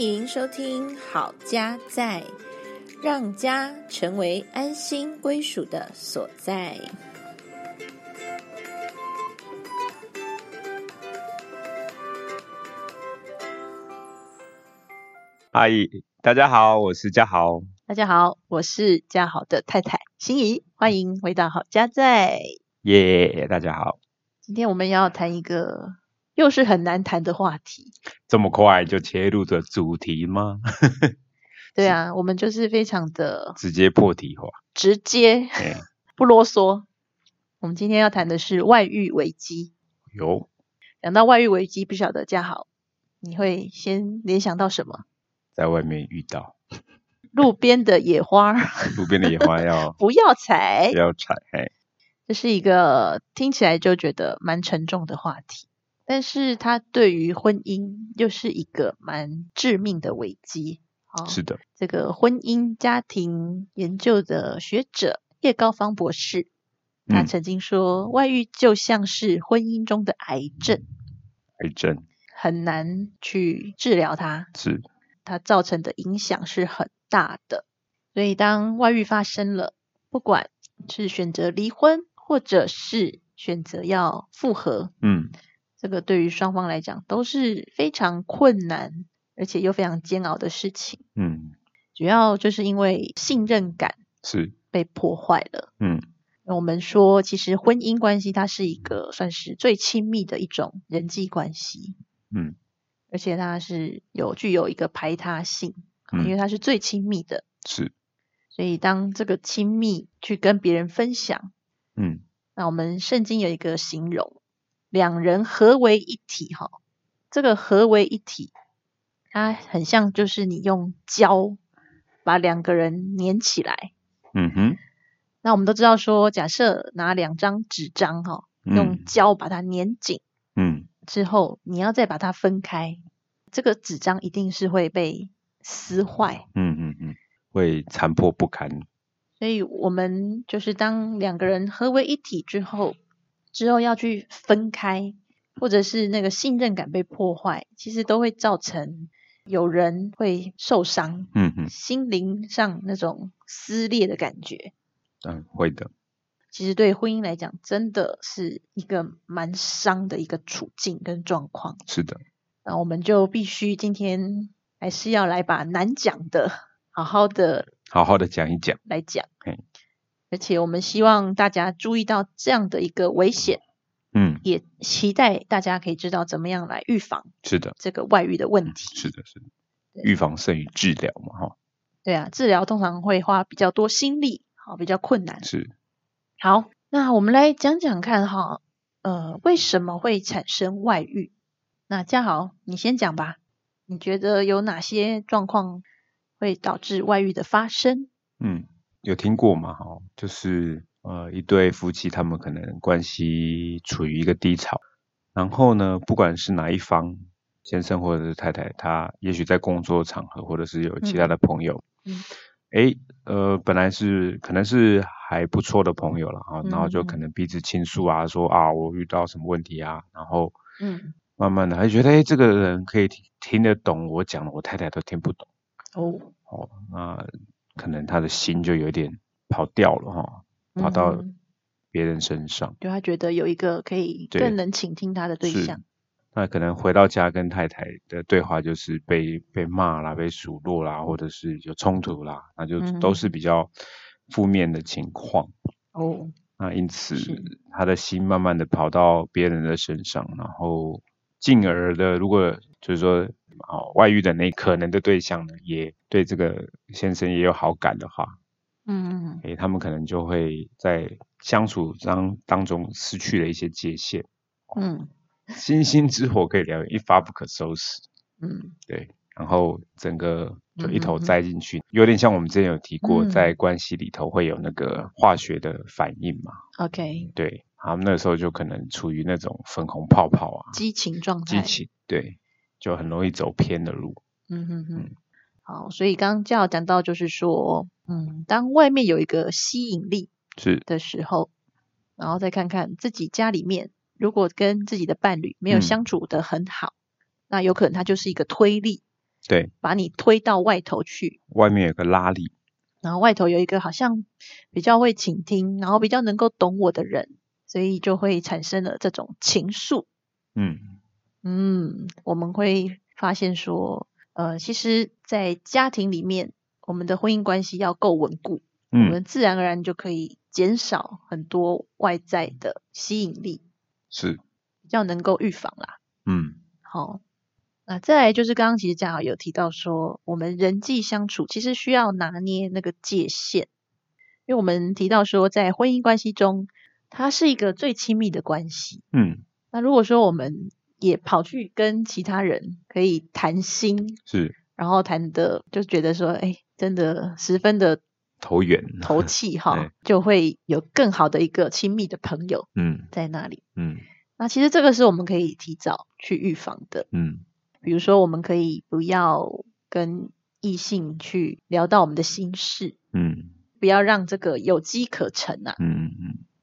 欢迎收听好家在，让家成为安心归属的所在。嗨，大家好，我是家豪。大家好，我是家豪的太太心怡，欢迎回到好家在。耶，大家好。今天我们要谈一个又是很难谈的话题。这么快就切入的主题吗？对啊，我们就是非常的直接破题化，直接不啰嗦。我们今天要谈的是外遇危机。有讲到外遇危机，不晓得家豪你会先联想到什么？在外面遇到路边的野花路边的野花要不要采？不要采。这是一个听起来就觉得蛮沉重的话题，但是它对于婚姻又是一个蛮致命的危机。是的，这个婚姻家庭研究的学者叶高芳博士，他曾经说，外遇就像是婚姻中的癌症，很难去治疗它，是它造成的影响是很大的。所以当外遇发生了，不管是选择离婚或者是选择要复合，这个对于双方来讲都是非常困难而且又非常煎熬的事情。主要就是因为信任感是被破坏了。我们说其实婚姻关系它是一个算是最亲密的一种人际关系。而且它是具有一个排他性，因为它是最亲密的。是，所以当这个亲密去跟别人分享，那我们圣经有一个形容，两人合为一体。这个合为一体，它很像就是你用胶把两个人粘起来。那我们都知道说，假设拿两张纸张用胶把它粘紧，之后你要再把它分开，这个纸张一定是会被撕坏，会残破不堪。所以我们就是当两个人合为一体之后要去分开，或者是那个信任感被破坏，其实都会造成有人会受伤，心灵上那种撕裂的感觉。会的。其实对婚姻来讲，真的是一个蛮伤的一个处境跟状况。是的。那我们就必须今天还是要来把难讲的好好的讲一讲，来讲。而且我们希望大家注意到这样的一个危险，也期待大家可以知道怎么样来预防。是的，这个外遇的问题。是的，预防胜于治疗嘛，对啊，治疗通常会花比较多心力，比较困难。是。好，那我们来讲讲看为什么会产生外遇？那家豪，你先讲吧。你觉得有哪些状况会导致外遇的发生？有听过吗？就是一对夫妻，他们可能关系处于一个低潮，然后呢，不管是哪一方，先生或者是太太，他也许在工作场合，或者是有其他的朋友，本来是可能是还不错的朋友了，然后就可能彼此倾诉啊，说啊我遇到什么问题啊，然后慢慢的还觉得这个人可以听得懂我讲的，我太太都听不懂。那可能他的心就有点跑掉了，跑到别人身上，就他觉得有一个可以更能倾听他的对象。那可能回到家跟太太的对话就是被骂啦，被数落啦，或者是有冲突啦，那就都是比较负面的情况。那因此他的心慢慢的跑到别人的身上，然后进而的，如果就是说外遇的那可能的对象呢，也对这个先生也有好感的话，他们可能就会在相处当中失去了一些界限。星星之火可以燎原，一发不可收拾。对，然后整个就一头栽进去，有点像我们之前有提过，在关系里头会有那个化学的反应嘛。对，他们那时候就可能处于那种粉红泡泡啊，激情状态。对，就很容易走偏的路。好，所以刚刚就讲到就是说，当外面有一个吸引力的时候，然后再看看自己家里面，如果跟自己的伴侣没有相处得很好，那有可能它就是一个推力。对，把你推到外头去，外面有个拉力，然后外头有一个好像比较会倾听，然后比较能够懂我的人，所以就会产生了这种情愫。我们会发现说其实在家庭里面，我们的婚姻关系要够稳固，我们自然而然就可以减少很多外在的吸引力，是比较能够预防啦。好，再来就是刚刚其实嘉豪有提到说，我们人际相处其实需要拿捏那个界限，因为我们提到说在婚姻关系中，它是一个最亲密的关系。那如果说我们也跑去跟其他人可以谈心，是，然后谈的就觉得说真的十分的投缘投气哈，就会有更好的一个亲密的朋友在那里。那其实这个是我们可以提早去预防的。比如说我们可以不要跟异性去聊到我们的心事，不要让这个有机可乘啊。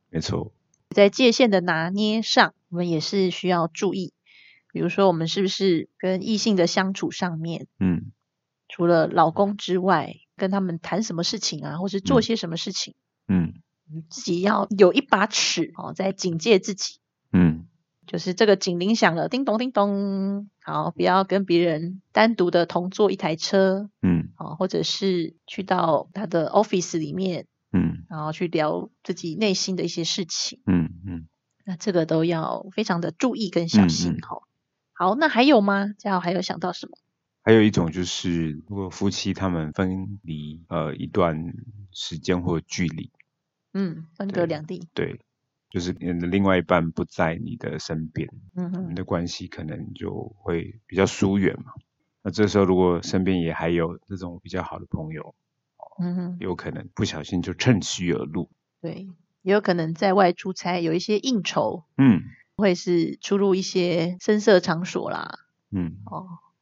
没错，在界限的拿捏上，我们也是需要注意。比如说我们是不是跟异性的相处上面，除了老公之外，跟他们谈什么事情啊，或是做些什么事情，自己要有一把尺在警戒自己。就是这个警铃响了，叮咚叮咚，好，不要跟别人单独的同坐一台车，或者是去到他的 office 里面，然后去聊自己内心的一些事情，那这个都要非常的注意跟小心。好，那还有吗？嘉豪还有想到什么？还有一种就是，如果夫妻他们分离一段时间或距离，分隔两地，对。就是你的另外一半不在你的身边，你们的关系可能就会比较疏远嘛。那这时候如果身边也还有这种比较好的朋友，有可能不小心就趁虚而入。对，也有可能在外出差有一些应酬，会是出入一些声色场所啦。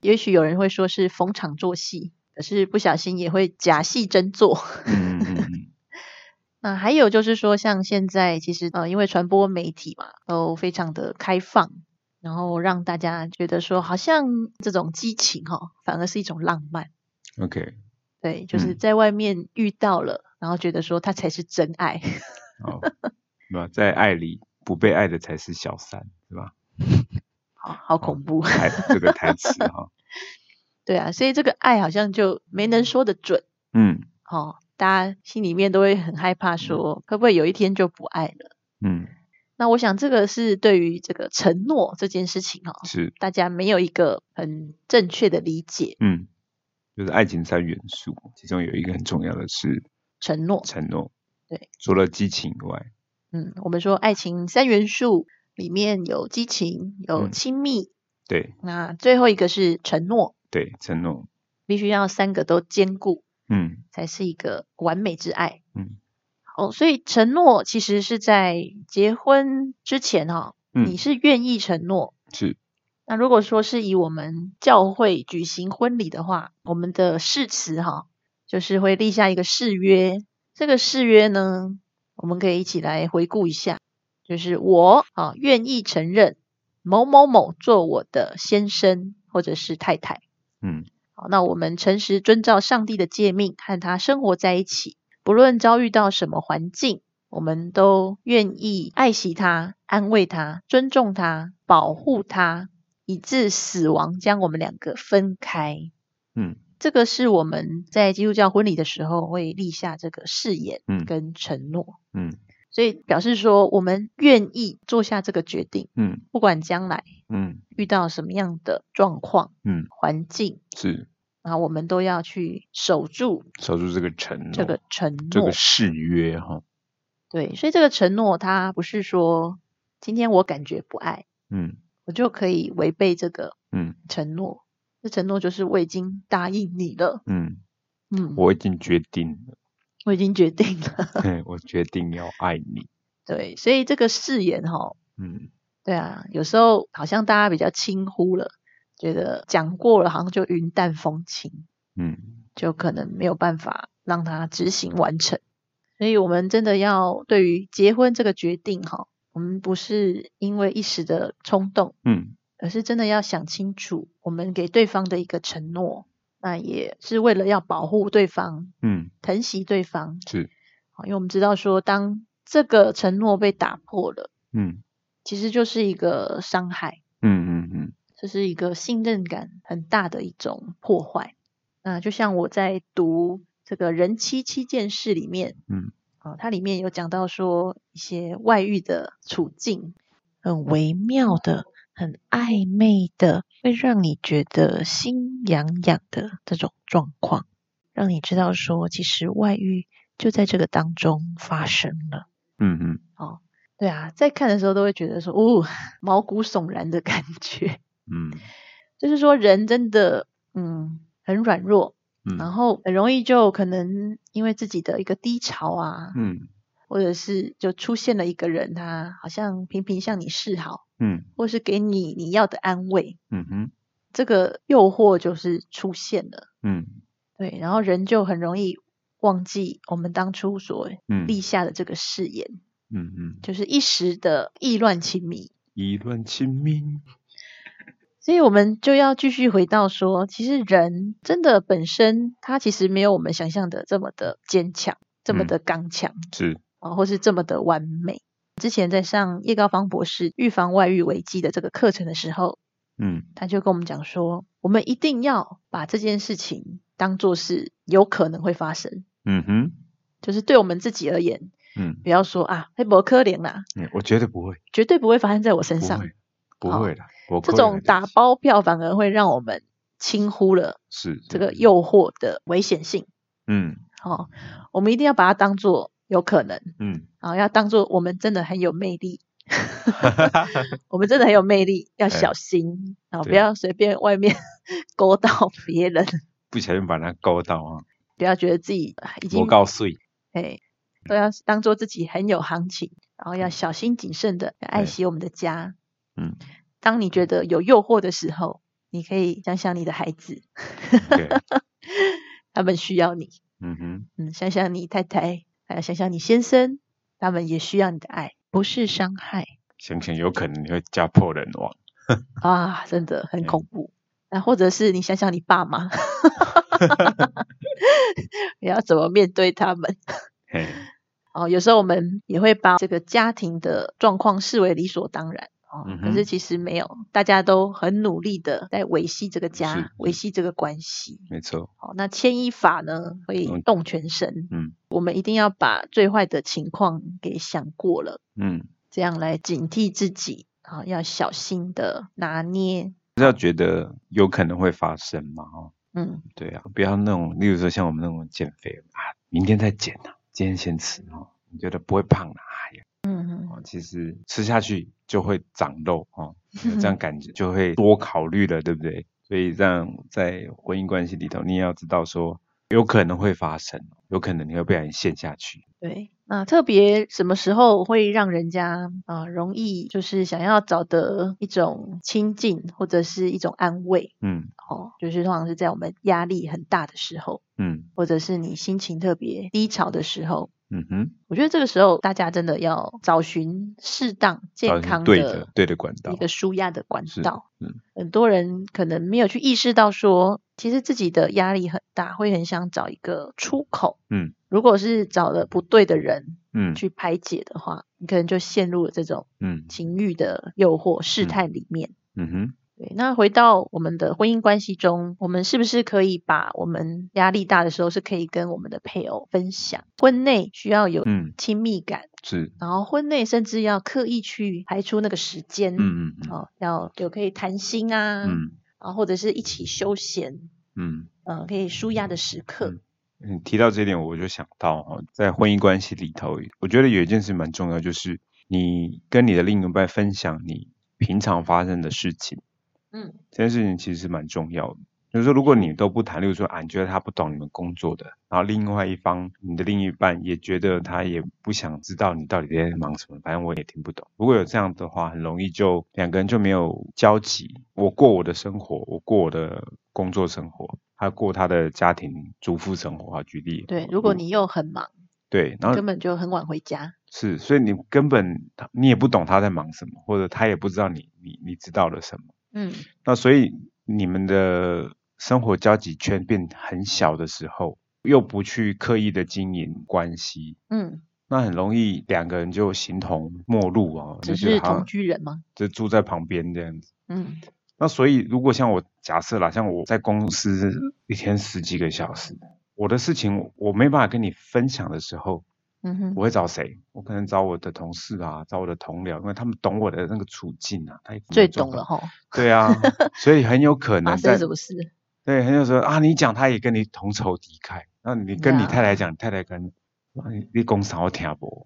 也许有人会说是逢场作戏，可是不小心也会假戏真做。那还有就是说，像现在其实因为传播媒体嘛，都非常的开放，然后让大家觉得说，好像这种激情反而是一种浪漫。OK， 对，就是在外面遇到了，然后觉得说它才是真爱。在爱里不被爱的才是小三，是吧？好恐怖，这个台词对啊，所以这个爱好像就没能说得准。大家心里面都会很害怕说会不会有一天就不爱了。那我想这个是对于这个承诺这件事情是大家没有一个很正确的理解。就是爱情三元素，其中有一个很重要的是承诺。对，除了激情以外，我们说爱情三元素里面有激情，有亲密，对，那最后一个是承诺。对，承诺必须要三个都兼顾，才是一个完美之爱。所以承诺其实是在结婚之前你是愿意承诺。是。那如果说是以我们教会举行婚礼的话，我们的誓词就是会立下一个誓约。这个誓约呢，我们可以一起来回顾一下，就是我愿意承认某某某做我的先生或者是太太。好，那我们诚实遵照上帝的诫命，和他生活在一起，不论遭遇到什么环境，我们都愿意爱惜他，安慰他，尊重他，保护他，以致死亡将我们两个分开。这个是我们在基督教婚礼的时候会立下这个誓言跟承诺。所以表示说我们愿意做下这个决定。不管将来遇到什么样的状况环境，是，然后我们都要去守住这个承诺，这个誓约对，所以这个承诺它不是说今天我感觉不爱，我就可以违背这个承诺。这承诺就是我已经答应你了，我已经决定了对，我决定要爱你。对，所以这个誓言对啊，有时候好像大家比较轻忽了，觉得讲过了好像就云淡风轻，就可能没有办法让它执行完成。所以我们真的要对于结婚这个决定我们不是因为一时的冲动，而是真的要想清楚我们给对方的一个承诺，那也是为了要保护对方，疼惜对方，是，因为我们知道说当这个承诺被打破了，其实就是一个伤害，这是一个信任感很大的一种破坏。那就像我在读这个人妻七件事里面，它里面有讲到说一些外遇的处境，很微妙的，很暧昧的，会让你觉得心痒痒的这种状况，让你知道说其实外遇就在这个当中发生了。对啊，在看的时候都会觉得说毛骨悚然的感觉。就是说人真的很软弱，然后很容易就可能因为自己的一个低潮啊，或者是就出现了一个人，他好像频频向你示好，或是给你要的安慰，这个诱惑就是出现了，对，然后人就很容易忘记我们当初所立下的这个誓言，就是一时的意乱情迷，所以我们就要继续回到说，其实人真的本身他其实没有我们想象的这么的坚强，这么的刚强，是啊，或是这么的完美。之前在上叶高芳博士预防外遇危机的这个课程的时候，他就跟我们讲说，我们一定要把这件事情当作是有可能会发生，就是对我们自己而言，不要说啊，那不可能啦，我绝对不会，绝对不会发生在我身上，不会啦，这种打包票反而会让我们轻忽了这个诱惑的危险性，我们一定要把它当作有可能，要当作我们真的很有魅力，我们真的很有魅力，要小心，不要随便外面勾到别人，不小心把它勾到不要觉得自己已经没够水，都要当作自己很有行情，然后要小心谨慎的爱惜我们的家。当你觉得有诱惑的时候，你可以想想你的孩子，他们需要你，想想你太太，还有想想你先生，他们也需要你的爱，不是伤害。想想有可能你会家破人亡啊，真的很恐怖。或者是你想想你爸妈，你要怎么面对他们？有时候我们也会把这个家庭的状况视为理所当然，可是其实没有，大家都很努力的在维系这个家，维系这个关系，没错。那牵一发呢会动全身，我们一定要把最坏的情况给想过了，这样来警惕自己，要小心的拿捏，不要觉得有可能会发生嘛，对啊，不要那种，例如说像我们那种减肥啊，明天再减啊，今天先吃你觉得不会胖啊，其实吃下去就会长肉有这样感觉，就会多考虑了，对不对？所以这样在婚姻关系里头，你也要知道说有可能会发生，有可能你会被人陷下去。对，那特别什么时候会让人家容易就是想要找得一种亲近或者是一种安慰，就是通常是在我们压力很大的时候，或者是你心情特别低潮的时候，我觉得这个时候大家真的要找寻适当健康的对的管道，一个抒压的管道。很多人可能没有去意识到说其实自己的压力很大，会很想找一个出口，如果是找了不对的人去排解的话，你可能就陷入了这种情欲的诱惑试探里面。对，那回到我们的婚姻关系中，我们是不是可以把我们压力大的时候是可以跟我们的配偶分享？婚内需要有亲密感，是，然后婚内甚至要刻意去排出那个时间，要有可以谈心啊，然后或者是一起休闲，可以抒压的时刻。你提到这点，我就想到在婚姻关系里头，我觉得有一件事蛮重要，就是你跟你的另一半分享你平常发生的事情。这件事情其实蛮重要的，就是说如果你都不谈，例如说你觉得他不懂你们工作的，然后另外一方你的另一半也觉得他也不想知道你到底在忙什么，反正我也听不懂。如果有这样的话，很容易就两个人就没有交集，我过我的生活，我过我的工作生活，他过他的家庭主妇生活。举例，对，如果你又很忙，对，然后根本就很晚回家，是，所以你根本你也不懂他在忙什么，或者他也不知道你知道了什么。那所以你们的生活交集圈变很小的时候，又不去刻意的经营关系，那很容易两个人就形同陌路啊，只是同居人吗？就住在旁边这样子。那所以如果像我假设啦，像我在公司一天10几个小时，我的事情我没办法跟你分享的时候，我会找谁？我可能找我的同事啊，找我的同僚，因为他们懂我的那个处境啊，他最懂了齁。对啊，所以很有可能在发生什么事？对，很有时候啊，你讲他也跟你同仇敌忾，那你跟你太太讲，太太跟你讲啥我听不，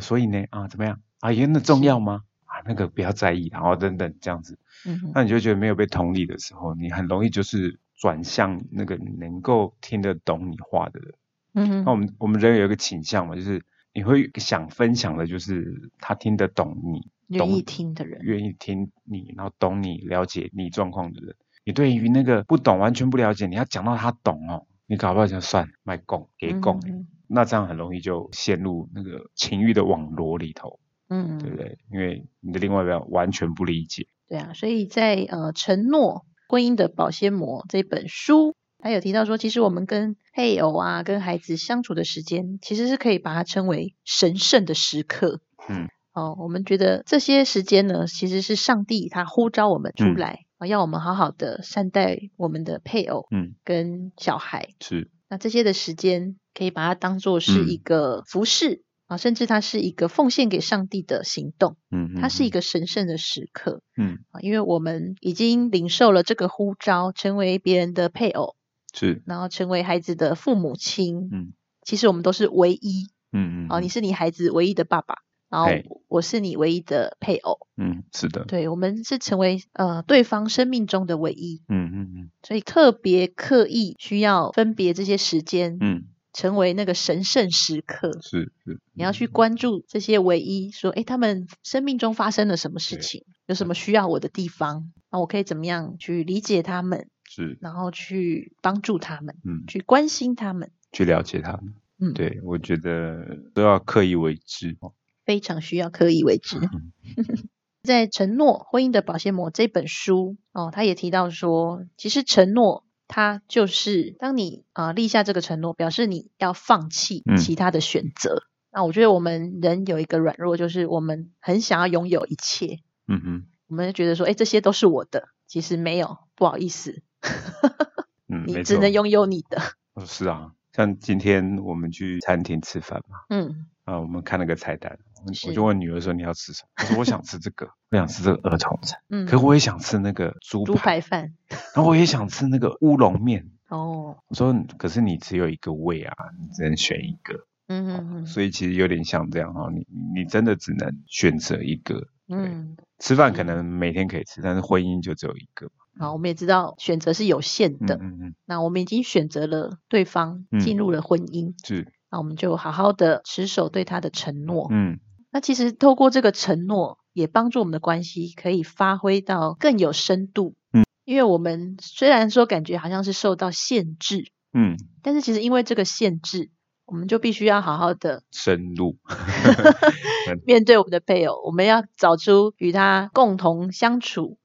所以呢啊怎么样啊？也那重要吗？啊，那个不要在意，然后等等这样子，那你就觉得没有被同理的时候，你很容易就是转向那个能够听得懂你话的人。那我们人有一个倾向嘛，就是你会想分享的，就是他听得懂你，愿意听的人，愿意听你，然后懂你、了解你状况的人。你对于那个不懂、完全不了解，你要讲到他懂哦，你搞不好就算卖供给供，那这样很容易就陷入那个情欲的网罗里头，对不对？因为你的另外一半完全不理解。对啊，所以在承诺婚姻的保鲜膜这本书。他有提到说，其实我们跟配偶啊、跟孩子相处的时间，其实是可以把它称为神圣的时刻。我们觉得这些时间呢，其实是上帝他呼召我们出来，要我们好好的善待我们的配偶，跟小孩。是。那这些的时间，可以把它当作是一个服事啊，甚至它是一个奉献给上帝的行动。它是一个神圣的时刻。因为我们已经领受了这个呼召，成为别人的配偶。是，然后成为孩子的父母亲，其实我们都是唯一，你是你孩子唯一的爸爸，然后我是你唯一的配偶，是的，对，我们是成为对方生命中的唯一，所以特别刻意需要分别这些时间，成为那个神圣时刻，是，你要去关注这些唯一，说，诶，他们生命中发生了什么事情，有什么需要我的地方，那我可以怎么样去理解他们。是，然后去帮助他们，去关心他们，去了解他们。对，我觉得都要刻意为之，非常需要刻意为之。在《承诺：婚姻的保鲜膜》这本书他也提到说，其实承诺它就是当你立下这个承诺，表示你要放弃其他的选择。那我觉得我们人有一个软弱，就是我们很想要拥有一切。我们觉得说，这些都是我的，其实没有，不好意思。你只能拥有你的。是啊，像今天我们去餐厅吃饭嘛，我们看了个菜单，我就问女儿说你要吃什么？她说我想吃这个，我想吃这个儿童餐，可是我也想吃那个猪排饭，然后我也想吃那个乌龙面。我说可是你只有一个胃啊，你只能选一个。所以其实有点像这样哈，你真的只能选择一个。吃饭可能每天可以吃，但是婚姻就只有一个嘛。好，我们也知道选择是有限的。那我们已经选择了对方，进入了婚姻。是，那我们就好好的持守对他的承诺。那其实透过这个承诺，也帮助我们的关系可以发挥到更有深度。因为我们虽然说感觉好像是受到限制，但是其实因为这个限制，我们就必须要好好的深入面对我们的配偶，我们要找出与他共同相处。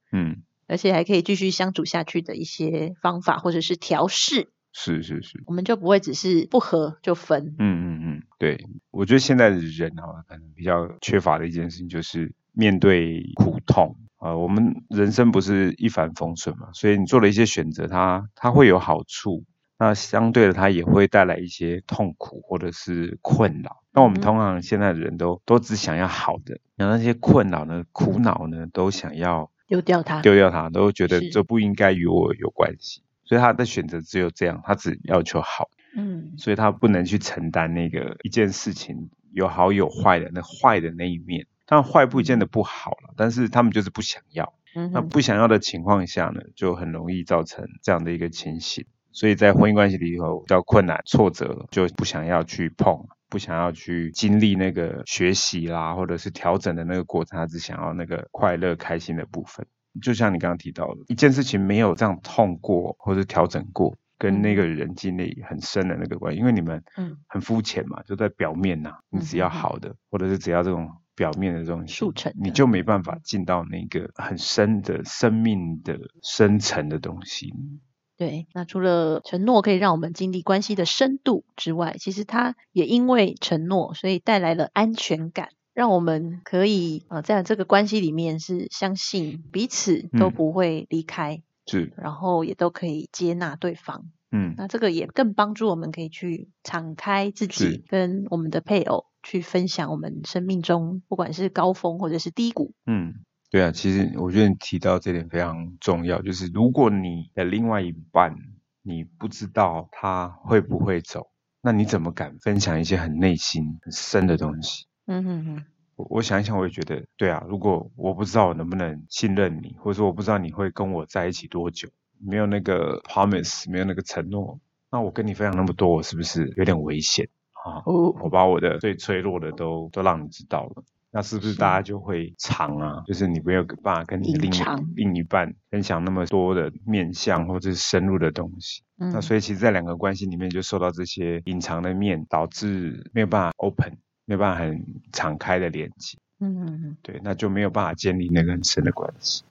而且还可以继续相处下去的一些方法或者是调试。是，我们就不会只是不合就分。对，我觉得现在的人可能比较缺乏的一件事情就是面对苦痛。我们人生不是一帆风顺嘛，所以你做了一些选择，它会有好处，那相对的它也会带来一些痛苦或者是困扰。那我们通常现在的人都只想要好的，然后那些困扰呢、苦恼呢，都想要丢掉它，都觉得这不应该与我有关系，所以他的选择只有这样，他只要求好，所以他不能去承担那个一件事情有好有坏的那一面。但坏不见得不好了，但是他们就是不想要。那不想要的情况下呢，就很容易造成这样的一个情形。所以在婚姻关系里头比较困难、挫折，就不想要去碰，不想要去经历那个学习啦，或者是调整的那个过程，他只想要那个快乐开心的部分。就像你刚刚提到的，一件事情没有这样痛过或者调整过，跟那个人经历很深的那个关系，因为你们很肤浅嘛，就在表面啊，你只要好的，或者是只要这种表面的东西速成，你就没办法进到那个很深的生命的深层的东西。对，那除了承诺可以让我们经历关系的深度之外，其实它也因为承诺，所以带来了安全感，让我们可以在这个关系里面是相信彼此都不会离开，是，然后也都可以接纳对方。那这个也更帮助我们可以去敞开自己，跟我们的配偶去分享我们生命中不管是高峰或者是低谷。对啊，其实我觉得你提到这点非常重要，就是如果你的另外一半你不知道他会不会走，那你怎么敢分享一些很内心很深的东西？我想一想，我也觉得对啊，如果我不知道我能不能信任你，或者说我不知道你会跟我在一起多久，没有那个 promise， 没有那个承诺，那我跟你分享那么多，我是不是有点危险啊？我把我的最脆弱的都让你知道了，那是不是大家就会藏啊？就是你没有办法跟你另一半分享那么多的面向或者深入的东西。那所以其实在两个关系里面就受到这些隐藏的面，导致没有办法 open， 没有办法很敞开的连接。对，那就没有办法建立那个很深的关系。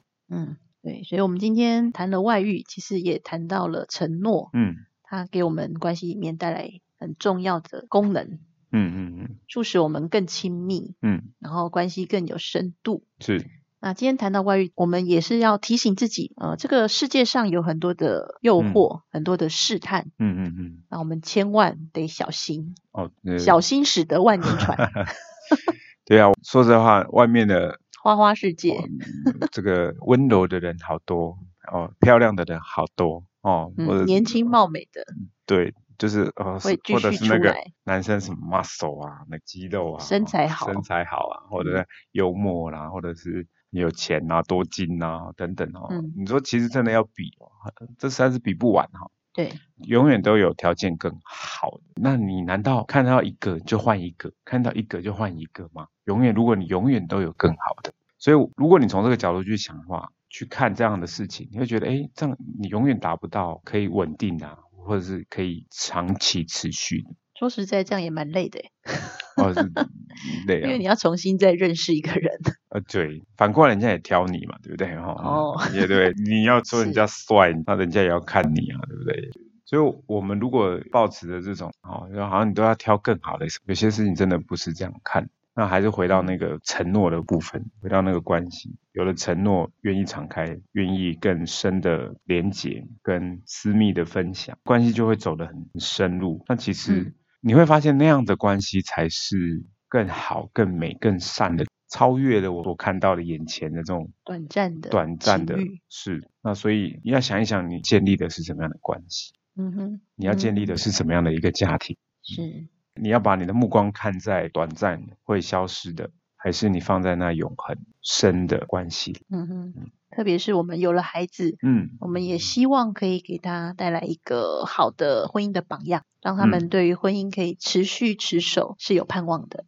对，所以我们今天谈了外遇，其实也谈到了承诺，它给我们关系里面带来很重要的功能，促使我们更亲密，然后关系更有深度。是。那今天谈到外遇，我们也是要提醒自己，这个世界上有很多的诱惑，很多的试探，那我们千万得小心，小心驶得万年船。对啊，说实话，外面的花花世界这个温柔的人好多漂亮的人好多年轻貌美的，对，就是或者是那个男生什么 muscle 啊，那肌肉啊，身材好啊，或者幽默啦，或者是有钱啊，多金啊等等你说其实真的要比这实在是比不完对，永远都有条件更好的。那你难道看到一个就换一个，看到一个就换一个吗？永远，如果你永远都有更好的，所以如果你从这个角度去想的话，去看这样的事情，你会觉得这样你永远达不到可以稳定的或者是可以长期持续的。说实在，这样也蛮累的累啊，因为你要重新再认识一个人。对，反过来人家也挑你嘛，对不对？也对，你要说人家帅，那人家也要看你啊，对不对？所以我们如果抱持着这种好像你都要挑更好的，有些事情真的不是这样看。那还是回到那个承诺的部分，回到那个关系，有了承诺，愿意敞开，愿意更深的连结跟私密的分享，关系就会走得很深入。那其实你会发现那样的关系才是更好更美更善的，超越了我看到的眼前的这种短暂的是。那所以你要想一想，你建立的是什么样的关系，你要建立的是什么样的一个家庭，是你要把你的目光看在短暂会消失的，还是你放在那永恒深的关系里？特别是我们有了孩子，我们也希望可以给他带来一个好的婚姻的榜样，让他们对于婚姻可以持续持守是有盼望的。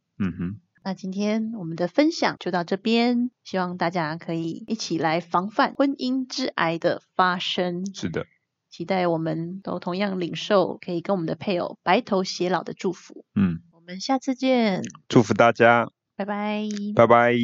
那今天我们的分享就到这边，希望大家可以一起来防范婚姻之癌的发生。是的，期待我们都同样领受可以跟我们的配偶白头偕老的祝福。我们下次见，祝福大家，拜拜，拜拜。